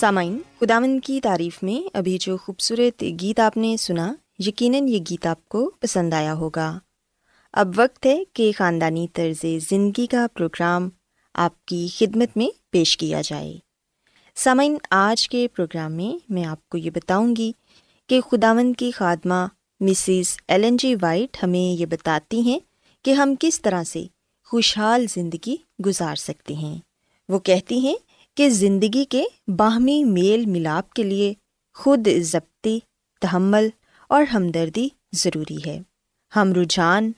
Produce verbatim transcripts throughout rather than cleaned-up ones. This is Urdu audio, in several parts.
سامعین، خداوند کی تعریف میں ابھی جو خوبصورت گیت آپ نے سنا، یقیناً یہ گیت آپ کو پسند آیا ہوگا۔ اب وقت ہے کہ خاندانی طرز زندگی کا پروگرام آپ کی خدمت میں پیش کیا جائے۔ سامعین، آج کے پروگرام میں میں آپ کو یہ بتاؤں گی کہ خداوند کی خادمہ مسز ایلن جی وائٹ ہمیں یہ بتاتی ہیں کہ ہم کس طرح سے خوشحال زندگی گزار سکتے ہیں۔ وہ کہتی ہیں کہ زندگی کے باہمی میل ملاپ کے لیے خود ضبطی، تحمل اور ہمدردی ضروری ہے۔ ہم رجحان،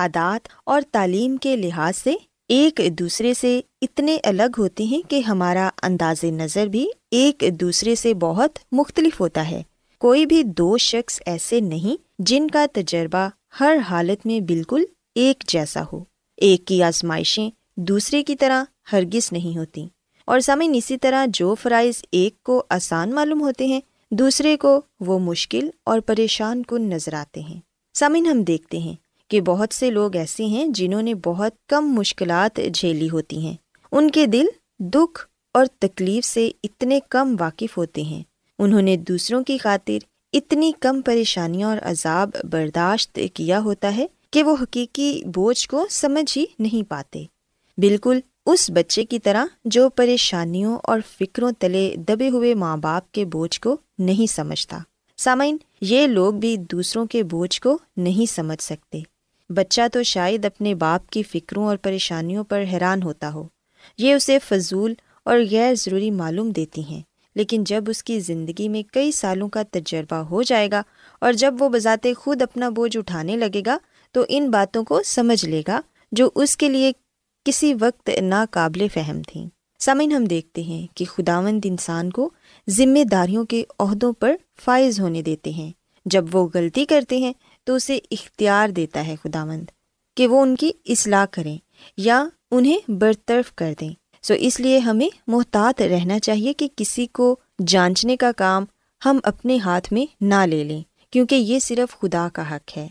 عادات اور تعلیم کے لحاظ سے ایک دوسرے سے اتنے الگ ہوتے ہیں کہ ہمارا انداز نظر بھی ایک دوسرے سے بہت مختلف ہوتا ہے۔ کوئی بھی دو شخص ایسے نہیں جن کا تجربہ ہر حالت میں بالکل ایک جیسا ہو۔ ایک کی آزمائشیں دوسرے کی طرح ہرگز نہیں ہوتی، اور سامعین، اسی طرح جو فرائض ایک کو آسان معلوم ہوتے ہیں، دوسرے کو وہ مشکل اور پریشان کن نظر آتے ہیں۔ سامعین، ہم دیکھتے ہیں کہ بہت سے لوگ ایسے ہیں جنہوں نے بہت کم مشکلات جھیلی ہوتی ہیں۔ ان کے دل دکھ اور تکلیف سے اتنے کم واقف ہوتے ہیں، انہوں نے دوسروں کی خاطر اتنی کم پریشانیاں اور عذاب برداشت کیا ہوتا ہے کہ وہ حقیقی بوجھ کو سمجھ ہی نہیں پاتے۔ بالکل اس بچے کی طرح جو پریشانیوں اور فکروں تلے دبے ہوئے ماں باپ کے بوجھ کو نہیں سمجھتا۔ سامعین، یہ لوگ بھی دوسروں کے بوجھ کو نہیں سمجھ سکتے۔ بچہ تو شاید اپنے باپ کی فکروں اور پریشانیوں پر حیران ہوتا ہو، یہ اسے فضول اور غیر ضروری معلوم دیتی ہیں، لیکن جب اس کی زندگی میں کئی سالوں کا تجربہ ہو جائے گا اور جب وہ بذات خود اپنا بوجھ اٹھانے لگے گا تو ان باتوں کو سمجھ لے گا جو اس کے لیے کسی وقت ناقابل فہم تھیں۔ سامعین، ہم دیکھتے ہیں کہ خداوند انسان کو ذمہ داریوں کے عہدوں پر فائز ہونے دیتے ہیں۔ جب وہ غلطی کرتے ہیں تو اسے اختیار دیتا ہے خداوند کہ وہ ان کی اصلاح کریں یا انہیں برطرف کر دیں۔ سو اس لیے ہمیں محتاط رہنا چاہیے کہ کسی کو جانچنے کا کام ہم اپنے ہاتھ میں نہ لے لیں، کیونکہ یہ صرف خدا کا حق ہے۔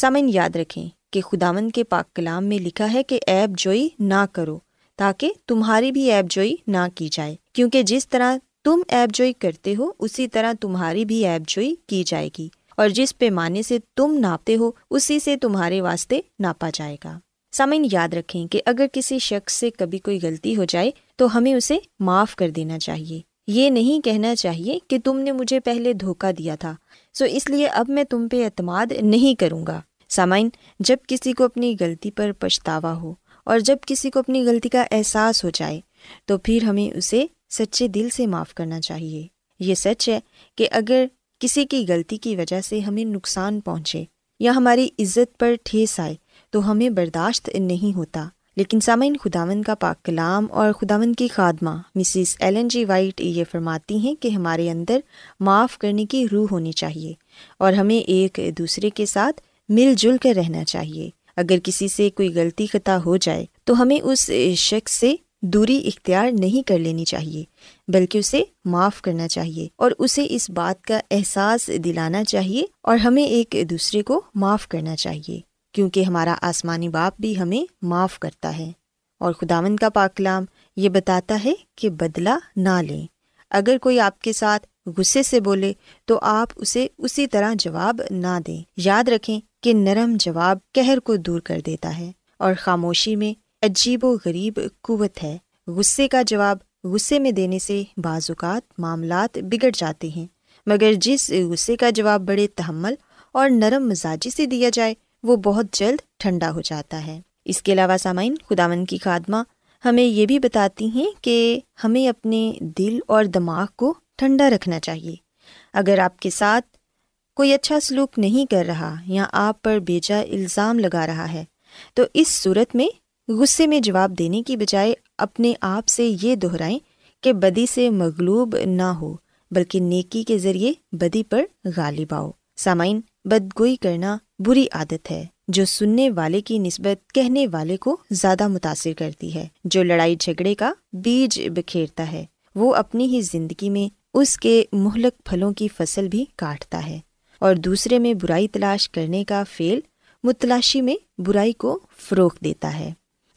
سامعین، یاد رکھیں کہ خداوند کے پاک کلام میں لکھا ہے کہ عیب جوئی نہ کرو تاکہ تمہاری بھی عیب جوئی نہ کی جائے، کیونکہ جس طرح تم عیب جوئی کرتے ہو اسی طرح تمہاری بھی عیب جوئی کی جائے گی، اور جس پیمانے سے تم ناپتے ہو اسی سے تمہارے واسطے ناپا جائے گا۔ سامعین، یاد رکھیں کہ اگر کسی شخص سے کبھی کوئی غلطی ہو جائے تو ہمیں اسے معاف کر دینا چاہیے۔ یہ نہیں کہنا چاہیے کہ تم نے مجھے پہلے دھوکہ دیا تھا سو اس لیے اب میں تم پہ اعتماد نہیں کروں گا۔ سامعین، جب کسی کو اپنی غلطی پر پچھتاوا ہو اور جب کسی کو اپنی غلطی کا احساس ہو جائے تو پھر ہمیں اسے سچے دل سے معاف کرنا چاہیے۔ یہ سچ ہے کہ اگر کسی کی غلطی کی وجہ سے ہمیں نقصان پہنچے یا ہماری عزت پر ٹھیس آئے تو ہمیں برداشت نہیں ہوتا، لیکن سامعین، خداوند کا پاک کلام اور خداوند کی خادمہ مسز ایلن جی وائٹ یہ فرماتی ہیں کہ ہمارے اندر معاف کرنے کی روح ہونی چاہیے اور ہمیں ایک دوسرے کے ساتھ مل جل کر رہنا چاہیے۔ اگر کسی سے کوئی غلطی خطا ہو جائے تو ہمیں اس شخص سے دوری اختیار نہیں کر لینی چاہیے، بلکہ اسے معاف کرنا چاہیے اور اسے اس بات کا احساس دلانا چاہیے، اور ہمیں ایک دوسرے کو معاف کرنا چاہیے کیونکہ ہمارا آسمانی باپ بھی ہمیں معاف کرتا ہے۔ اور خداوند کا پاک کلام یہ بتاتا ہے کہ بدلہ نہ لیں۔ اگر کوئی آپ کے ساتھ غصے سے بولے تو آپ اسے اسی طرح جواب نہ دیں۔ یاد رکھیں کہ نرم جواب قہر کو دور کر دیتا ہے، اور خاموشی میں عجیب و غریب قوت ہے۔ غصے کا جواب غصے میں دینے سے بعض اوقات معاملات بگڑ جاتے ہیں، مگر جس غصے کا جواب بڑے تحمل اور نرم مزاجی سے دیا جائے وہ بہت جلد ٹھنڈا ہو جاتا ہے۔ اس کے علاوہ سامعین، خداوند کی خادمہ ہمیں یہ بھی بتاتی ہیں کہ ہمیں اپنے دل اور دماغ کو ٹھنڈا رکھنا چاہیے۔ اگر آپ کے ساتھ کوئی اچھا سلوک نہیں کر رہا یا آپ پر بے جا الزام لگا رہا ہے تو اس صورت میں غصے میں جواب دینے کی بجائے اپنے آپ سے یہ دہرائیں کہ بدی سے مغلوب نہ ہو بلکہ نیکی کے ذریعے بدی پر غالب آؤ۔ سامعین، بدگوئی کرنا بری عادت ہے جو سننے والے کی نسبت کہنے والے کو زیادہ متاثر کرتی ہے۔ جو لڑائی جھگڑے کا بیج بکھیرتا ہے وہ اپنی ہی زندگی میں اس کے مہلک پھلوں کی فصل بھی کاٹتا ہے، اور دوسرے میں برائی تلاش کرنے کا فعل متلاشی میں برائی کو فروغ دیتا ہے۔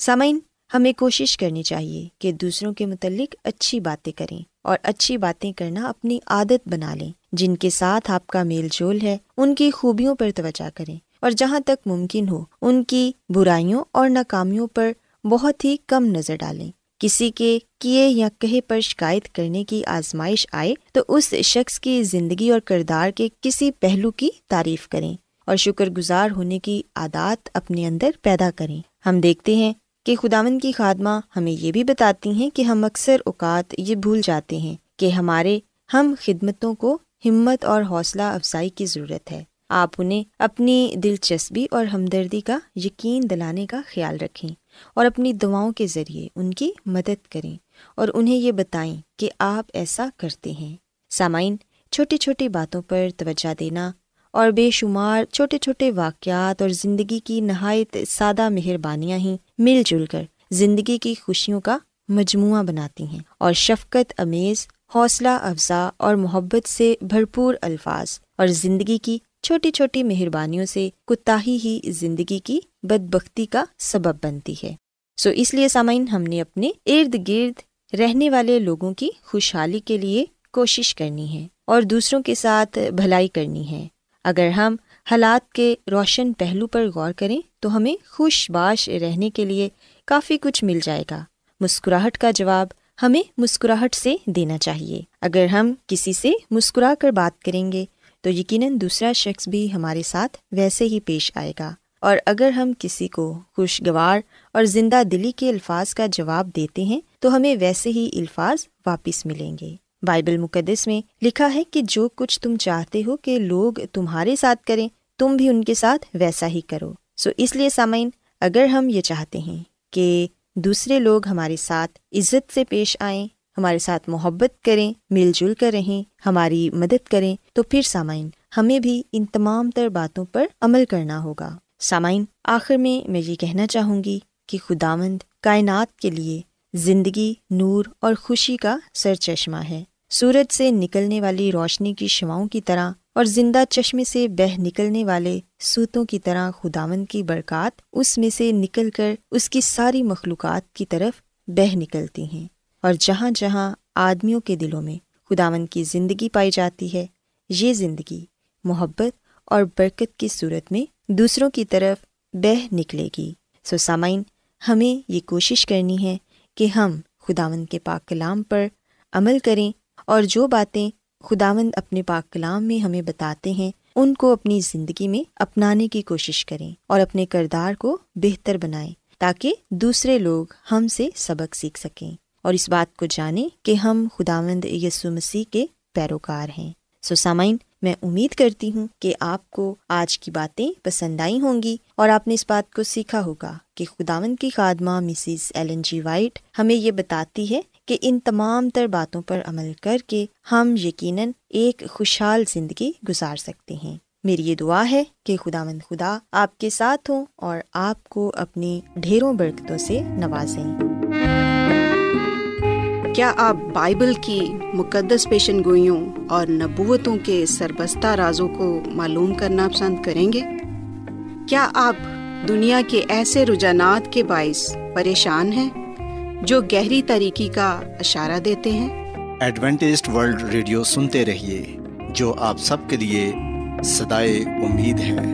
سامعین، ہمیں کوشش کرنی چاہیے کہ دوسروں کے متعلق اچھی باتیں کریں، اور اچھی باتیں کرنا اپنی عادت بنا لیں۔ جن کے ساتھ آپ کا میل جول ہے ان کی خوبیوں پر توجہ کریں، اور جہاں تک ممکن ہو ان کی برائیوں اور ناکامیوں پر بہت ہی کم نظر ڈالیں۔ کسی کے کیے یا کہے پر شکایت کرنے کی آزمائش آئے تو اس شخص کی زندگی اور کردار کے کسی پہلو کی تعریف کریں، اور شکر گزار ہونے کی عادات اپنے اندر پیدا کریں۔ ہم دیکھتے ہیں کہ خداوند کی خادمہ ہمیں یہ بھی بتاتی ہیں کہ ہم اکثر اوقات یہ بھول جاتے ہیں کہ ہمارے ہم خدمتوں کو ہمت اور حوصلہ افزائی کی ضرورت ہے۔ آپ انہیں اپنی دلچسپی اور ہمدردی کا یقین دلانے کا خیال رکھیں، اور اپنی دعاؤں کے ذریعے ان کی مدد کریں، اور انہیں یہ بتائیں کہ آپ ایسا کرتے ہیں۔ سامعین، چھوٹی چھوٹی باتوں پر توجہ دینا اور بے شمار چھوٹے چھوٹے واقعات اور زندگی کی نہایت سادہ مہربانیاں ہی مل جل کر زندگی کی خوشیوں کا مجموعہ بناتی ہیں، اور شفقت امیز، حوصلہ افزا اور محبت سے بھرپور الفاظ اور زندگی کی چھوٹی چھوٹی مہربانیوں سے کوتاہی ہی زندگی کی بدبختی کا سبب بنتی ہے۔ سو so اس لیے سامعین، ہم نے اپنے ارد گرد رہنے والے لوگوں کی خوشحالی کے لیے کوشش کرنی ہے اور دوسروں کے ساتھ بھلائی کرنی ہے۔ اگر ہم حالات کے روشن پہلو پر غور کریں تو ہمیں خوش باش رہنے کے لیے کافی کچھ مل جائے گا۔ مسکراہٹ کا جواب ہمیں مسکراہٹ سے دینا چاہیے۔ اگر ہم کسی سے مسکرا کر بات کریں گے تو یقیناً دوسرا شخص بھی ہمارے ساتھ ویسے ہی پیش آئے گا، اور اگر ہم کسی کو خوشگوار اور زندہ دلی کے الفاظ کا جواب دیتے ہیں تو ہمیں ویسے ہی الفاظ واپس ملیں گے۔ بائبل مقدس میں لکھا ہے کہ جو کچھ تم چاہتے ہو کہ لوگ تمہارے ساتھ کریں، تم بھی ان کے ساتھ ویسا ہی کرو۔ سو اس لیے سامعین، اگر ہم یہ چاہتے ہیں کہ دوسرے لوگ ہمارے ساتھ عزت سے پیش آئیں، ہمارے ساتھ محبت کریں، مل جل کر رہیں، ہماری مدد کریں، تو پھر سامعین ہمیں بھی ان تمام تر باتوں پر عمل کرنا ہوگا۔ سامعین، آخر میں میں یہ کہنا چاہوں گی کہ خداوند کائنات کے لیے زندگی، نور اور خوشی کا سرچشمہ ہے۔ سورج سے نکلنے والی روشنی کی شعاؤں کی طرح اور زندہ چشمے سے بہہ نکلنے والے سوتوں کی طرح خداوند کی برکات اس میں سے نکل کر اس کی ساری مخلوقات کی طرف بہہ نکلتی ہیں، اور جہاں جہاں آدمیوں کے دلوں میں خداوند کی زندگی پائی جاتی ہے، یہ زندگی محبت اور برکت کی صورت میں دوسروں کی طرف بہہ نکلے گی۔ سو سامعین، ہمیں یہ کوشش کرنی ہے کہ ہم خداوند کے پاک کلام پر عمل کریں، اور جو باتیں خداوند اپنے پاک کلام میں ہمیں بتاتے ہیں ان کو اپنی زندگی میں اپنانے کی کوشش کریں، اور اپنے کردار کو بہتر بنائیں تاکہ دوسرے لوگ ہم سے سبق سیکھ سکیں اور اس بات کو جانیں کہ ہم خداوند یسوع مسیح کے پیروکار ہیں۔ سو سامعین، میں امید کرتی ہوں کہ آپ کو آج کی باتیں پسند آئی ہوں گی اور آپ نے اس بات کو سیکھا ہوگا کہ خداوند کی خادمہ مسز ایلن جی وائٹ ہمیں یہ بتاتی ہے کہ ان تمام تر باتوں پر عمل کر کے ہم یقیناً ایک خوشحال زندگی گزار سکتے ہیں۔ میری یہ دعا ہے کہ خداوند خدا آپ کے ساتھ ہوں اور آپ کو اپنی ڈھیروں برکتوں سے نوازیں۔ کیا آپ بائبل کی مقدس پیشن گوئیوں اور نبوتوں کے سربستہ رازوں کو معلوم کرنا پسند کریں گے؟ کیا آپ دنیا کے ایسے رجحانات کے باعث پریشان ہیں جو گہری تاریکی کا اشارہ دیتے ہیں؟ ایڈوینٹسٹ ورلڈ ریڈیو سنتے رہیے، جو آپ سب کے لیے صدائے امید ہے۔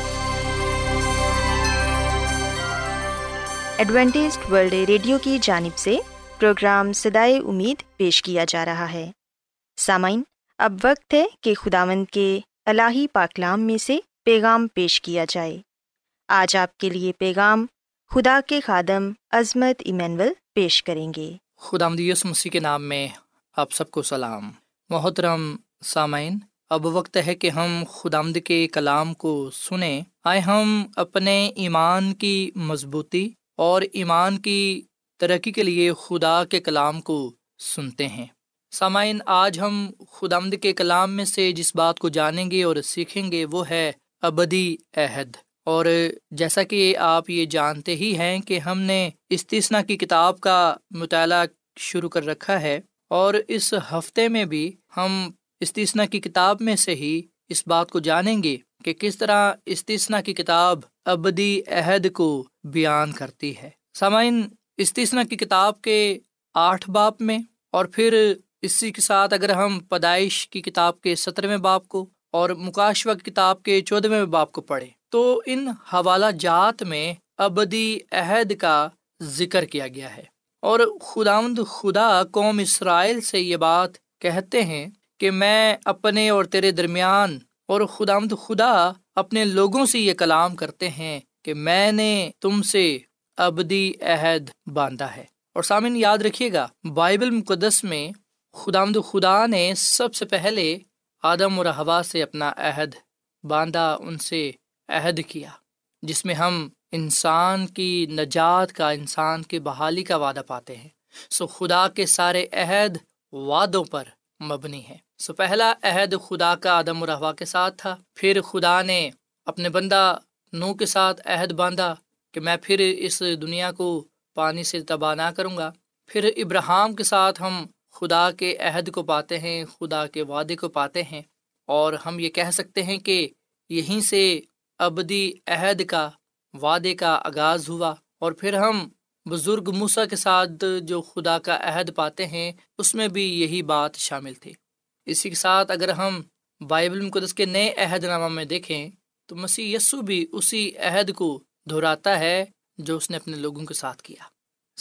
ایڈوینٹسٹ ورلڈ ریڈیو کی جانب سے پروگرام صدائے امید پیش کیا جا رہا ہے۔ سامعین، اب وقت ہے کہ خداوند کے الہی پاکلام میں سے پیغام پیش کیا جائے۔ آج آپ کے لیے پیغام خدا کے خادم عظمت ایمینول پیش کریں گے۔ خداوند یسوع مسیح کے نام میں آپ سب کو سلام۔ محترم سامعین، اب وقت ہے کہ ہم خداوند کے کلام کو سنیں۔ آئے ہم اپنے ایمان کی مضبوطی اور ایمان کی ترقی کے لیے خدا کے کلام کو سنتے ہیں۔ سامعین، آج ہم خداوند کے کلام میں سے جس بات کو جانیں گے اور سیکھیں گے وہ ہے ابدی عہد۔ اور جیسا کہ آپ یہ جانتے ہی ہیں کہ ہم نے استثنا کی کتاب کا مطالعہ شروع کر رکھا ہے، اور اس ہفتے میں بھی ہم استثنا کی کتاب میں سے ہی اس بات کو جانیں گے کہ کس طرح استثنا کی کتاب ابدی عہد کو بیان کرتی ہے۔ سامعین، استثنا کی کتاب کے آٹھ باب میں، اور پھر اسی کے ساتھ اگر ہم پیدائش کی کتاب کے سترویں باب کو اور مکاشفہ کی کتاب کے چودھویں باب کو پڑھیں تو ان حوالہ جات میں ابدی عہد کا ذکر کیا گیا ہے، اور خداوند خدا قوم اسرائیل سے یہ بات کہتے ہیں کہ میں اپنے اور تیرے درمیان، اور خداوند خدا اپنے لوگوں سے یہ کلام کرتے ہیں کہ میں نے تم سے ابدی عہد باندھا ہے۔ اور سامعین، یاد رکھیے گا، بائبل مقدس میں خداوند خدا نے سب سے پہلے آدم اور حوا سے اپنا عہد باندھا، ان سے عہد کیا، جس میں ہم انسان کی نجات کا، انسان کی بحالی کا وعدہ پاتے ہیں۔ سو خدا کے سارے عہد وعدوں پر مبنی ہے۔ سو پہلا عہد خدا کا آدم اور حوا کے ساتھ تھا، پھر خدا نے اپنے بندہ نوح کے ساتھ عہد باندھا کہ میں پھر اس دنیا کو پانی سے تباہ نہ کروں گا۔ پھر ابراہیم کے ساتھ ہم خدا کے عہد کو پاتے ہیں، خدا کے وعدے کو پاتے ہیں، اور ہم یہ کہہ سکتے ہیں کہ یہیں سے ابدی عہد کا، وعدے کا آغاز ہوا۔ اور پھر ہم بزرگ موسیٰ کے ساتھ جو خدا کا عہد پاتے ہیں اس میں بھی یہی بات شامل تھی۔ اسی کے ساتھ اگر ہم بائبل مقدس کے نئے عہد نامہ میں دیکھیں تو مسیح یسوع بھی اسی عہد کو دہراتا ہے جو اس نے اپنے لوگوں کے ساتھ کیا۔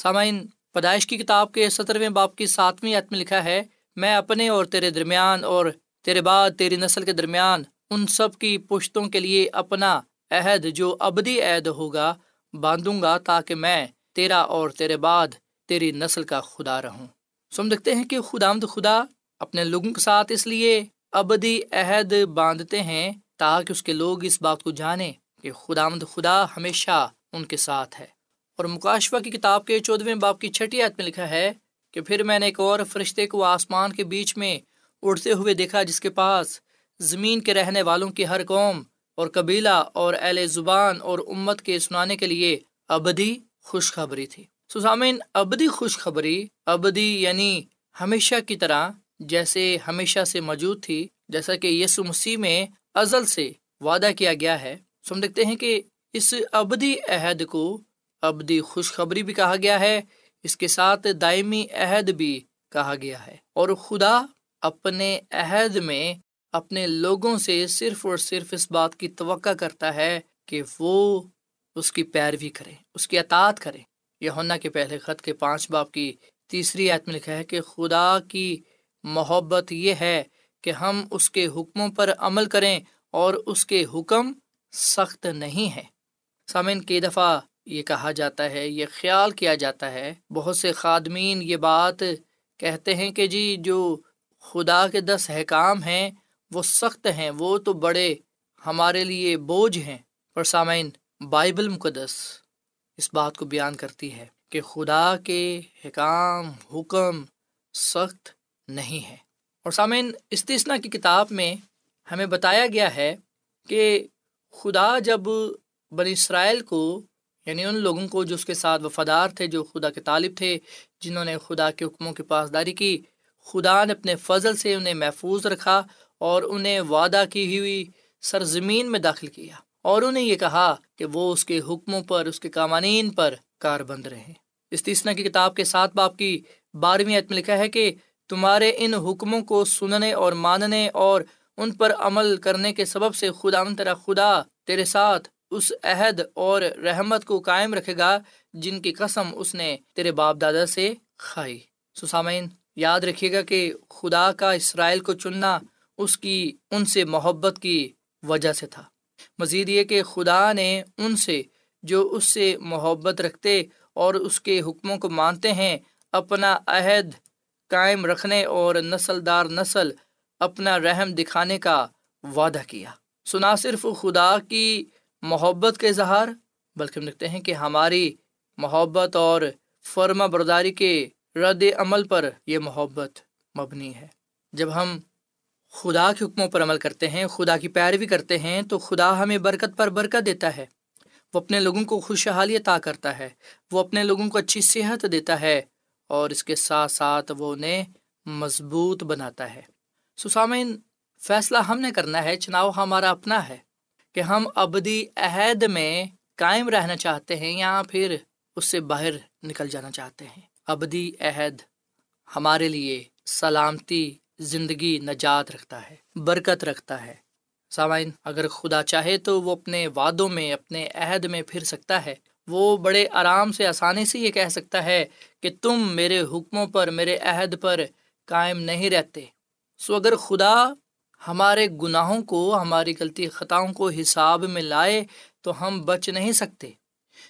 سامعین، پیدائش کی کتاب کے سترویں باب کی ساتویں آیت میں لکھا ہے، میں اپنے اور تیرے درمیان اور تیرے بعد تیری نسل کے درمیان ان سب کی پشتوں کے لیے اپنا عہد جو ابدی عہد ہوگا باندھوں گا، تاکہ میں تیرا اور تیرے بعد تیری نسل کا خدا رہوں۔ سو ہم دیکھتے ہیں کہ خداوند خدا اپنے لوگوں کے ساتھ اس لیے ابدی عہد باندھتے ہیں تاکہ اس کے لوگ اس بات کو جانیں کہ خداوند خدا ہمیشہ ان کے ساتھ ہے۔ اور مکاشفہ کی کتاب کے چودھویں باب کی چھٹی آیت میں لکھا ہے کہ پھر میں نے ایک اور فرشتے کو آسمان کے بیچ میں اڑتے ہوئے دیکھا، جس کے پاس زمین کے رہنے والوں کی ہر قوم اور قبیلہ اور اہل زبان اور امت کے سنانے کے لیے ابدی خوشخبری تھی۔ سو سامعین، ابدی خوشخبری، ابدی یعنی ہمیشہ کی طرح، جیسے ہمیشہ سے موجود تھی، جیسا کہ یسوع مسیح میں ازل سے وعدہ کیا گیا ہے۔ سو ہم دیکھتے ہیں کہ اس ابدی عہد کو ابدی خوشخبری بھی کہا گیا ہے، اس کے ساتھ دائمی عہد بھی کہا گیا ہے۔ اور خدا اپنے عہد میں اپنے لوگوں سے صرف اور صرف اس بات کی توقع کرتا ہے کہ وہ اس کی پیروی کریں، اس کی اطاعت کریں۔ یوحنا کے پہلے خط کے پانچ باب کی تیسری آیت میں لکھا ہے کہ خدا کی محبت یہ ہے کہ ہم اس کے حکموں پر عمل کریں، اور اس کے حکم سخت نہیں ہے۔ سامعین، کئی دفعہ یہ کہا جاتا ہے، یہ خیال کیا جاتا ہے، بہت سے خادمین یہ بات کہتے ہیں کہ جی جو خدا کے دس احکام ہیں وہ سخت ہیں، وہ تو بڑے ہمارے لیے بوجھ ہیں۔ پر سامعین، بائبل مقدس اس بات کو بیان کرتی ہے کہ خدا کے احکام، حکم سخت نہیں ہیں۔ اور سامعین، استثنا کی کتاب میں ہمیں بتایا گیا ہے کہ خدا جب بنی اسرائیل کو، یعنی ان لوگوں کو جو اس کے ساتھ وفادار تھے، جو خدا کے طالب تھے، جنہوں نے خدا کے حکموں کی پاسداری کی، خدا نے اپنے فضل سے انہیں محفوظ رکھا اور انہیں وعدہ کی ہوئی سرزمین میں داخل کیا، اور انہیں یہ کہا کہ وہ اس کے حکموں پر، اس کے قوانین پر کاربند رہیں۔ استثنا کی کتاب کے سات باب کی بارہویں آیت میں لکھا ہے کہ تمہارے ان حکموں کو سننے اور ماننے اور ان پر عمل کرنے کے سبب سے خداوند تیرا خدا تیرے ساتھ اس عہد اور رحمت کو قائم رکھے گا جن کی قسم اس نے تیرے باپ دادا سے کھائی۔ سو سامعین، یاد رکھیے گا کہ خدا کا اسرائیل کو چننا اس کی ان سے محبت کی وجہ سے تھا۔ مزید یہ کہ خدا نے ان سے جو اس سے محبت رکھتے اور اس کے حکموں کو مانتے ہیں اپنا عہد قائم رکھنے اور نسل دار نسل اپنا رحم دکھانے کا وعدہ کیا۔ سو نہ صرف خدا کی محبت کا اظہار بلکہ ہم دیکھتے ہیں کہ ہماری محبت اور فرما برداری کے رد عمل پر یہ محبت مبنی ہے۔ جب ہم خدا کے حکموں پر عمل کرتے ہیں، خدا کی پیروی کرتے ہیں، تو خدا ہمیں برکت پر برکت دیتا ہے۔ وہ اپنے لوگوں کو خوشحالی عطا کرتا ہے، وہ اپنے لوگوں کو اچھی صحت دیتا ہے، اور اس کے ساتھ ساتھ وہ انہیں مضبوط بناتا ہے۔ سو سامعین، فیصلہ ہم نے کرنا ہے، چناؤ ہمارا اپنا ہے کہ ہم ابدی عہد میں قائم رہنا چاہتے ہیں یا پھر اس سے باہر نکل جانا چاہتے ہیں۔ ابدی عہد ہمارے لیے سلامتی، زندگی، نجات رکھتا ہے، برکت رکھتا ہے۔ سامعین، اگر خدا چاہے تو وہ اپنے وعدوں میں، اپنے عہد میں پھر سکتا ہے۔ وہ بڑے آرام سے، آسانی سے یہ کہہ سکتا ہے کہ تم میرے حکموں پر، میرے عہد پر قائم نہیں رہتے۔ سو اگر خدا ہمارے گناہوں کو، ہماری غلطی خطاؤں کو حساب میں لائے تو ہم بچ نہیں سکتے۔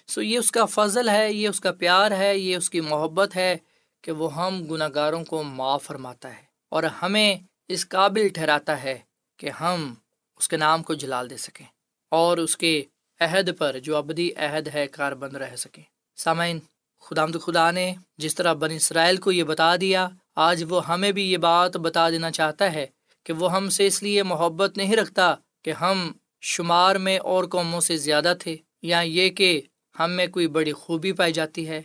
سو یہ اس کا فضل ہے، یہ اس کا پیار ہے، یہ اس کی محبت ہے کہ وہ ہم گناہ گاروں کو معاف فرماتا ہے اور ہمیں اس قابل ٹھہراتا ہے کہ ہم اس کے نام کو جلال دے سکیں اور اس کے عہد پر، جو ابدی عہد ہے، کاربند رہ سکیں۔ سامعین، خداوند خدا نے جس طرح بنی اسرائیل کو یہ بتا دیا، آج وہ ہمیں بھی یہ بات بتا دینا چاہتا ہے کہ وہ ہم سے اس لیے محبت نہیں رکھتا کہ ہم شمار میں اور قوموں سے زیادہ تھے یا یہ کہ ہم میں کوئی بڑی خوبی پائی جاتی ہے،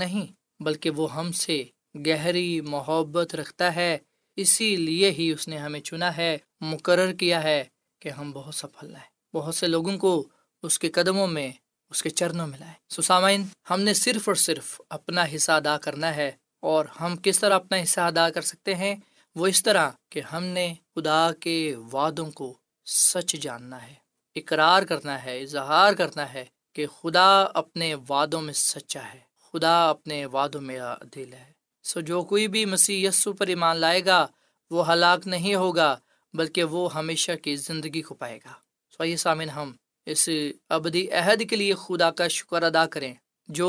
نہیں، بلکہ وہ ہم سے گہری محبت رکھتا ہے۔ اسی لیے ہی اس نے ہمیں چنا ہے، مقرر کیا ہے کہ ہم بہت سفل لائیں، بہت سے لوگوں کو اس کے قدموں میں، اس کے چرنوں میں لائیں۔ سو سامعین، ہم نے صرف اور صرف اپنا حصہ ادا کرنا ہے، اور ہم کس طرح اپنا حصہ ادا کر سکتے ہیں؟ وہ اس طرح کہ ہم نے خدا کے وعدوں کو سچ جاننا ہے، اقرار کرنا ہے، اظہار کرنا ہے کہ خدا اپنے وعدوں میں سچا ہے، خدا اپنے وعدوں میں عادل ہے۔ سو جو کوئی بھی مسیح یسوع پر ایمان لائے گا وہ ہلاک نہیں ہوگا بلکہ وہ ہمیشہ کی زندگی کو پائے گا۔ سو آئیے سامعین، ہم اس ابدی عہد کے لیے خدا کا شکر ادا کریں جو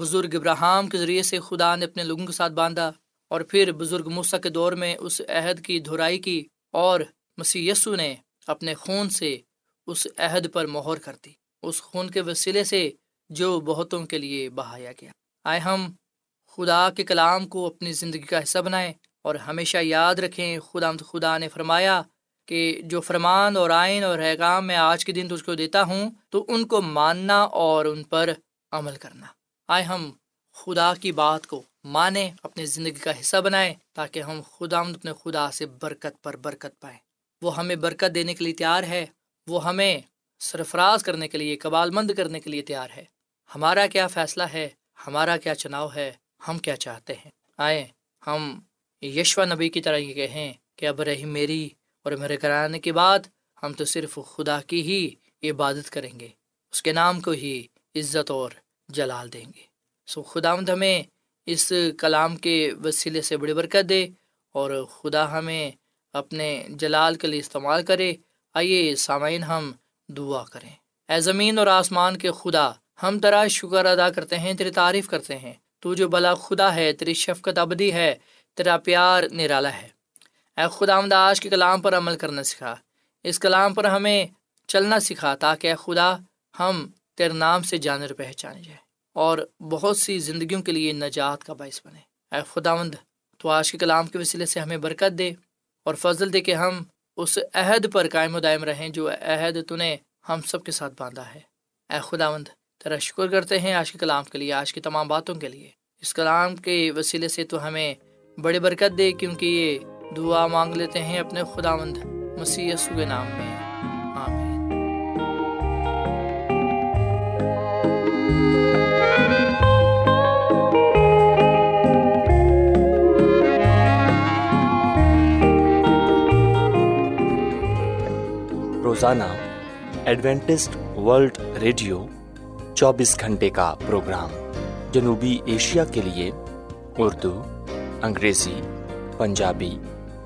بزرگ ابراہیم کے ذریعے سے خدا نے اپنے لوگوں کے ساتھ باندھا، اور پھر بزرگ موسیٰ کے دور میں اس عہد کی دھرائی کی، اور مسیح یسوع نے اپنے خون سے اس عہد پر مہر کر دی، اس خون کے وسیلے سے جو بہتوں کے لیے بہایا گیا۔ آئے ہم خدا کے کلام کو اپنی زندگی کا حصہ بنائیں اور ہمیشہ یاد رکھیں، خداوند خدا نے فرمایا کہ جو فرمان اور آئین اور احکام میں آج کے دن تجھ کو دیتا ہوں تو ان کو ماننا اور ان پر عمل کرنا۔ آئے ہم خدا کی بات کو مانیں، اپنی زندگی کا حصہ بنائیں تاکہ ہم خداوند اپنے خدا سے برکت پر برکت پائیں۔ وہ ہمیں برکت دینے کے لیے تیار ہے، وہ ہمیں سرفراز کرنے کے لیے، قبال مند کرنے کے لیے تیار ہے۔ ہمارا کیا فیصلہ ہے، ہمارا کیا چناؤ ہے، ہم کیا چاہتے ہیں؟ آئے ہم یشوع نبی کی طرح یہ کہیں کہ اب رہی میری اور میرے گھرانے کی بات، ہم تو صرف خدا کی ہی عبادت کریں گے، اس کے نام کو ہی عزت اور جلال دیں گے۔ سو خداوند ہمیں اس کلام کے وسیلے سے بڑی برکت دے اور خدا ہمیں اپنے جلال کے لیے استعمال کرے۔ آئیے سامعین، ہم دعا کریں۔ اے زمین اور آسمان کے خدا، ہم تیرا شکر ادا کرتے ہیں، تیری تعریف کرتے ہیں، تو جو بھلا خدا ہے، تیری شفقت ابدی ہے، تیرا پیار نرالا ہے۔ اے خداوند، آج کے کلام پر عمل کرنا سکھا، اس کلام پر ہمیں چلنا سکھا تاکہ اے خدا ہم تیرے نام سے جانے اور پہچانے جائیں اور بہت سی زندگیوں کے لیے نجات کا باعث بنے۔ اے خداوند، تو آج کے کلام کے وسیلے سے ہمیں برکت دے اور فضل دے کہ ہم اس عہد پر قائم و دائم رہیں جو عہد تو نے ہم سب کے ساتھ باندھا ہے۔ اے خداوند، تیرا شکر کرتے ہیں آج کے کلام کے لیے، آج کی تمام باتوں کے لیے۔ اس کلام کے وسیلے سے تو ہمیں بڑی برکت دے، کیونکہ یہ دعا مانگ لیتے ہیں اپنے خداوند مسیح یسوع کے نام میں، آمین۔ روزانہ ایڈوینٹسٹ ورلڈ ریڈیو چوبیس گھنٹے کا پروگرام جنوبی ایشیا کے لیے اردو، انگریزی، پنجابی،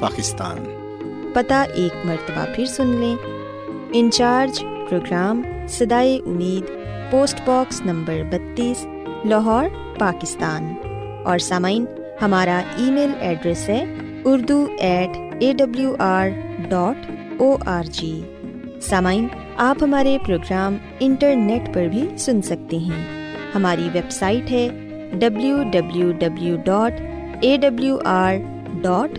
پاکستان۔ پتہ ایک مرتبہ پھر سن لیں۔ انچارج پروگرام صدائے امید، پوسٹ باکس نمبر بتیس، لاہور، پاکستان۔ اور سامعین، ہمارا ای میل ایڈریس ہے Urdu at A W R dot O R G. سامعین، آپ ہمارے پروگرام انٹرنیٹ پر بھی سن سکتے ہیں۔ ہماری ویب سائٹ ہے W W W dot A W R dot